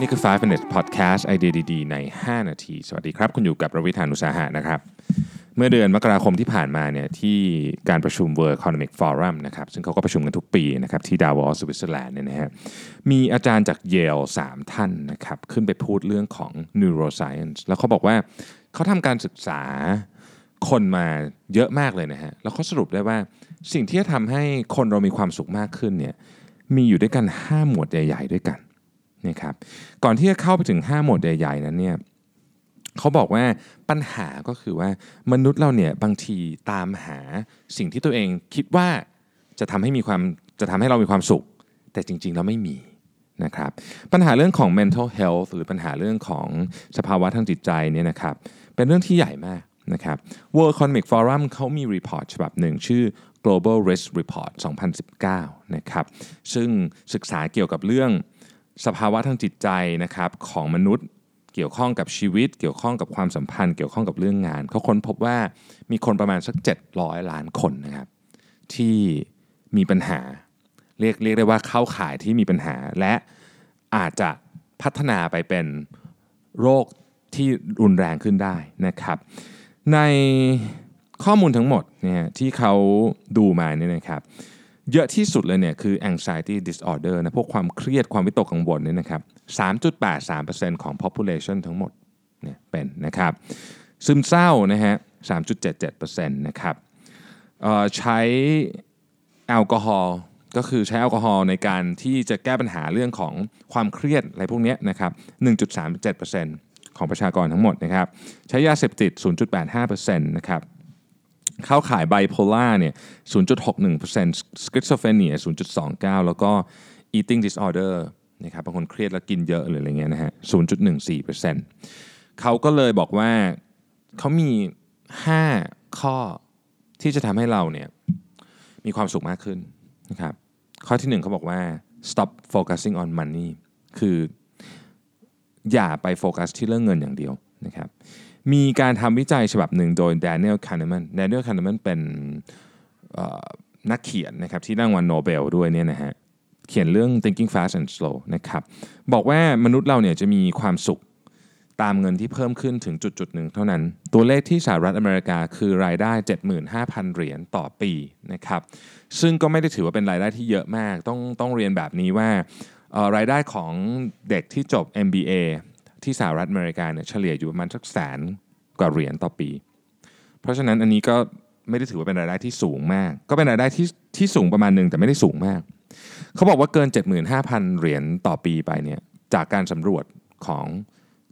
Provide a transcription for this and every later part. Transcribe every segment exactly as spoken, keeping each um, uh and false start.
นี่คือ five minutes podcast ไอเดียดีๆในห้านาทีสวัสดีครับคุณอยู่กับรวิธานอุตสาหะนะครับเมื่อเดือนมกราคมที่ผ่านมาเนี่ยที่การประชุม World Economic Forum นะครับซึ่งเขาก็ประชุมกันทุกปีนะครับที่ดาวอสสวิตเซอร์แลนด์เนี่ยนะฮะมีอาจารย์จากเยลสามท่านนะครับขึ้นไปพูดเรื่องของ Neuroscience แล้วเขาบอกว่าเขาทำการศึกษาคนมาเยอะมากเลยนะฮะแล้วเขาสรุปได้ว่าสิ่งที่จะทำให้คนเรามีความสุขมากขึ้นเนี่ยมีอยู่ด้วยกันห้าหมวดใหญ่ๆด้วยกันนะครับก่อนที่จะเข้าไปถึงห้าหมวดใหญ่ๆนั้นเนี่ยเขาบอกว่าปัญหาก็คือว่ามนุษย์เราเนี่ยบางทีตามหาสิ่งที่ตัวเองคิดว่าจะทำให้มีความจะทำให้เรามีความสุขแต่จริงๆแล้วไม่มีนะครับปัญหาเรื่องของ mental health หรือปัญหาเรื่องของสภาวะทางจิตใจเนี่ยนะครับเป็นเรื่องที่ใหญ่มากนะครับ World Economic Forum เขามี report ฉบับหนึ่งชื่อ Global Risk Report สองพันสิบเก้านะครับซึ่งศึกษาเกี่ยวกับเรื่องสภาวะทางจิตใจนะครับของมนุษย์เกี่ยวข้องกับชีวิตเกี่ยวข้องกับความสัมพันธ์เกี่ยวข้องกับเรื่องงานเขาค้นพบว่ามีคนประมาณสักเจ็ดร้อยล้านคนนะครับที่มีปัญหาเรียกเรียกได้ว่าเข้าข่ายที่มีปัญหาและอาจจะพัฒนาไปเป็นโรคที่รุนแรงขึ้นได้นะครับในข้อมูลทั้งหมดเนี่ยที่เขาดูมาเนี่ยนะครับเยอะที่สุดเลยเนี่ยคือ anxiety disorder นะพวกความเครียดความวิตกกังวลเนี่ยนะครับ สามจุดแปดสามเปอร์เซ็นต์ ของ population ทั้งหมดเนี่ยเป็นนะครับซึมเศร้านะฮะ สามจุดเจ็ดเจ็ดเปอร์เซ็นต์ นะครับเอ่อใช้แอลกอฮอล์ก็คือใช้แอลกอฮอล์ในการที่จะแก้ปัญหาเรื่องของความเครียดอะไรพวกนี้นะครับ หนึ่งจุดสามเจ็ดเปอร์เซ็นต์ ของประชากรทั้งหมดนะครับใช้ยาเสพติด ศูนย์จุดแปดห้าเปอร์เซ็นต์ นะครับเข้าขายไบโพล่าเนี่ย ศูนย์จุดหกหนึ่งเปอร์เซ็นต์ สคิซโฟเรเนีย ศูนย์จุดสองเก้า แล้วก็ eating disorder นะครับบางคนเครียดแล้วกินเยอะหรืออะไรเงี้ยนะฮะ ศูนย์จุดหนึ่งสี่เปอร์เซ็นต์ เขาก็เลยบอกว่าเขามีห้าข้อที่จะทำให้เราเนี่ยมีความสุขมากขึ้นนะครับข้อที่หนึ่งเขาบอกว่า stop focusing on money คืออย่าไปโฟกัสที่เรื่องเงินอย่างเดียวนะครับมีการทำวิจัยฉบับหนึ่งโดย Daniel Kahneman Daniel Kahneman เป็นนักเขียนนะครับที่ได้รางวัลโนเบลด้วยเนี่ยนะฮะเขียนเรื่อง Thinking Fast and Slow นะครับบอกว่ามนุษย์เราเนี่ยจะมีความสุขตามเงินที่เพิ่มขึ้นถึงจุดๆหนึ่งเท่านั้นตัวเลขที่สหรัฐอเมริกาคือรายได้ เจ็ดหมื่นห้าพัน เหรียญต่อปีนะครับซึ่งก็ไม่ได้ถือว่าเป็นรายได้ที่เยอะมากต้องต้องเรียนแบบนี้ว่ารายได้ของเด็กที่จบ เอ็ม บี เอที่สหรัฐอเมริกาเนี่ยเฉลี่ยอยู่ประมาณสักแสนกว่าเหรียญต่อปีเพราะฉะนั้นอันนี้ก็ไม่ได้ถือว่าเป็นรายได้ที่สูงมากก็เป็นรายได้ที่ที่สูงประมาณนึงแต่ไม่ได้สูงมากเขาบอกว่าเกิน เจ็ดหมื่นห้าพัน เหรียญต่อปีไปเนี่ยจากการสำรวจของ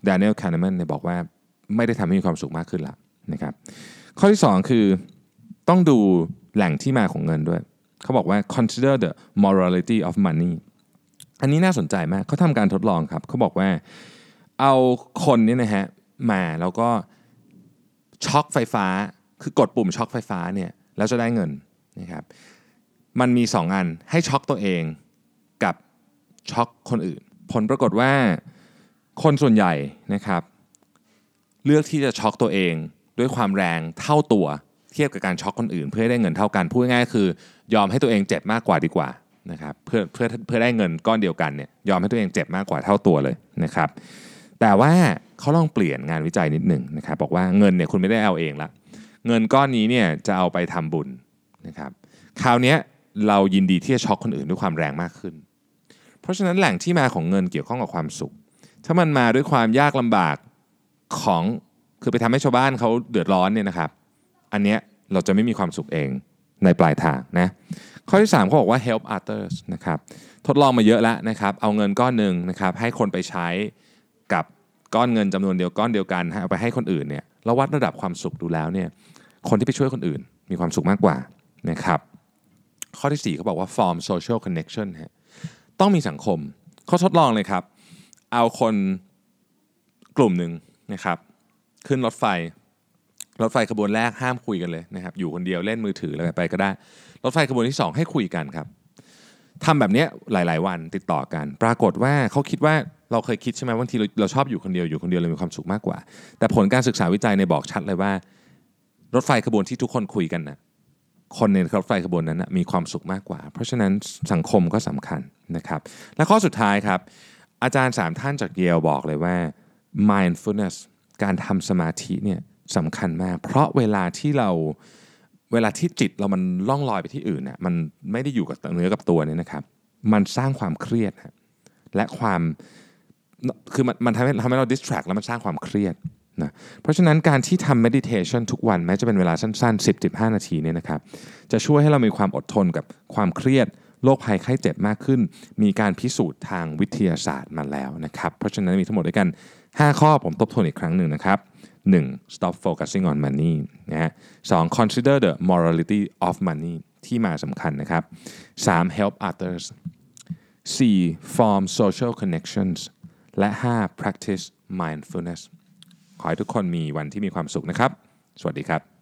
Daniel Kahneman เนี่ยบอกว่าไม่ได้ทำให้มีความสุขมากขึ้นละนะครับข้อที่สองคือต้องดูแหล่งที่มาของเงินด้วยเขาบอกว่า consider the morality of money อันนี้น่าสนใจมากเขาทำการทดลองครับเขาบอกว่าเอาคนเนี่ยนะฮะมาแล้วก็ช็อคไฟฟ้าคือกดปุ่มช็อคไฟฟ้าเนี่ยแล้วจะได้เงินนะครับมันมีสองอันให้ช็อคตัวเองกับช็อคคนอื่นผลปรากฏว่าคนส่วนใหญ่นะครับเลือกที่จะช็อคตัวเองด้วยความแรงเท่าตัวเทียบกับการช็อคคนอื่นเพื่อให้ได้เงินเท่ากันพูดง่ายๆคือยอมให้ตัวเองเจ็บมากกว่าดีกว่านะครับเพื่อเพื่อเพื่อได้เงินก้อนเดียวกันเนี่ยยอมให้ตัวเองเจ็บมากกว่าเท่าตัวเลยนะครับแต่ว่าเขาลองเปลี่ยนงานวิจัยนิดหนึ่งนะครับบอกว่าเงินเนี่ยคุณไม่ได้เอาเองละเงินก้อนนี้เนี่ยจะเอาไปทำบุญนะครับคราวนี้เรายินดีที่จะช็อกคนอื่นด้วยความแรงมากขึ้นเพราะฉะนั้นแหล่งที่มาของเงินเกี่ยวข้องกับความสุขถ้ามันมาด้วยความยากลำบากของคือไปทำให้ชาวบ้านเขาเดือดร้อนเนี่ยนะครับอันเนี้ยเราจะไม่มีความสุขเองในปลายทางนะข้อที่สามเขาบอกว่า help others นะครับทดลองมาเยอะแล้วนะครับเอาเงินก้อนนึงนะครับให้คนไปใช้กับก้อนเงินจำนวนเดียวก้อนเดียวกันเอาไปให้คนอื่นเนี่ยเราวัดระดับความสุขดูแล้วเนี่ยคนที่ไปช่วยคนอื่นมีความสุขมากกว่านะครับข้อที่สี่เขาบอกว่า form social connection ฮะต้องมีสังคมเขาทดลองเลยครับเอาคนกลุ่มหนึ่งนะครับขึ้นรถไฟรถไฟขบวนแรกห้ามคุยกันเลยนะครับอยู่คนเดียวเล่นมือถืออะไรไปก็ได้รถไฟขบวนที่สองให้คุยกันครับทำแบบนี้หลายๆวันติดต่อกันปรากฏว่าเขาคิดว่าเราเคยคิดใช่ไหมบางทีเราเราชอบอยู่คนเดียวอยู่คนเดียวเลยมีความสุขมากกว่าแต่ผลการศึกษาวิจัยในบอกชัดเลยว่ารถไฟขบวนที่ทุกคนคุยกันนะคนในรถไฟขบวนนั้นนะมีความสุขมากกว่าเพราะฉะนั้นสังคมก็สำคัญนะครับและข้อสุดท้ายครับ อาจารย์สามท่านจากเยลบอกเลยว่า mindfulness การทำสมาธิเนี่ยสำคัญมากเพราะเวลาที่เราเวลาที่จิตเรามันล่องลอยไปที่อื่นเนี่ยมันไม่ได้อยู่กับเนื้อกับตัวเนี่ยนะครับมันสร้างความเครียดและความคือมันมันทำให้ทำให้เรา distract แล้วมันสร้างความเครียดนะเพราะฉะนั้นการที่ทำ meditation ทุกวันแม้จะเป็นเวลาสั้นๆ สิบถึงสิบห้า นาทีเนี่ยนะครับจะช่วยให้เรามีความอดทนกับความเครียดโรคภัยไข้เจ็บมากขึ้นมีการพิสูจน์ทางวิทยาศาสตร์มาแล้วนะครับเพราะฉะนั้นมีทั้งหมดด้วยกันห้าข้อผมทบทวนอีกครั้งหนึ่งนะครับหนึ่ง stop focusing on money นะฮะสอง consider the morality of money ที่มาสำคัญนะครับสาม help others สี่ form social connections และห้า practice mindfulness ขอให้ทุกคนมีวันที่มีความสุขนะครับสวัสดีครับ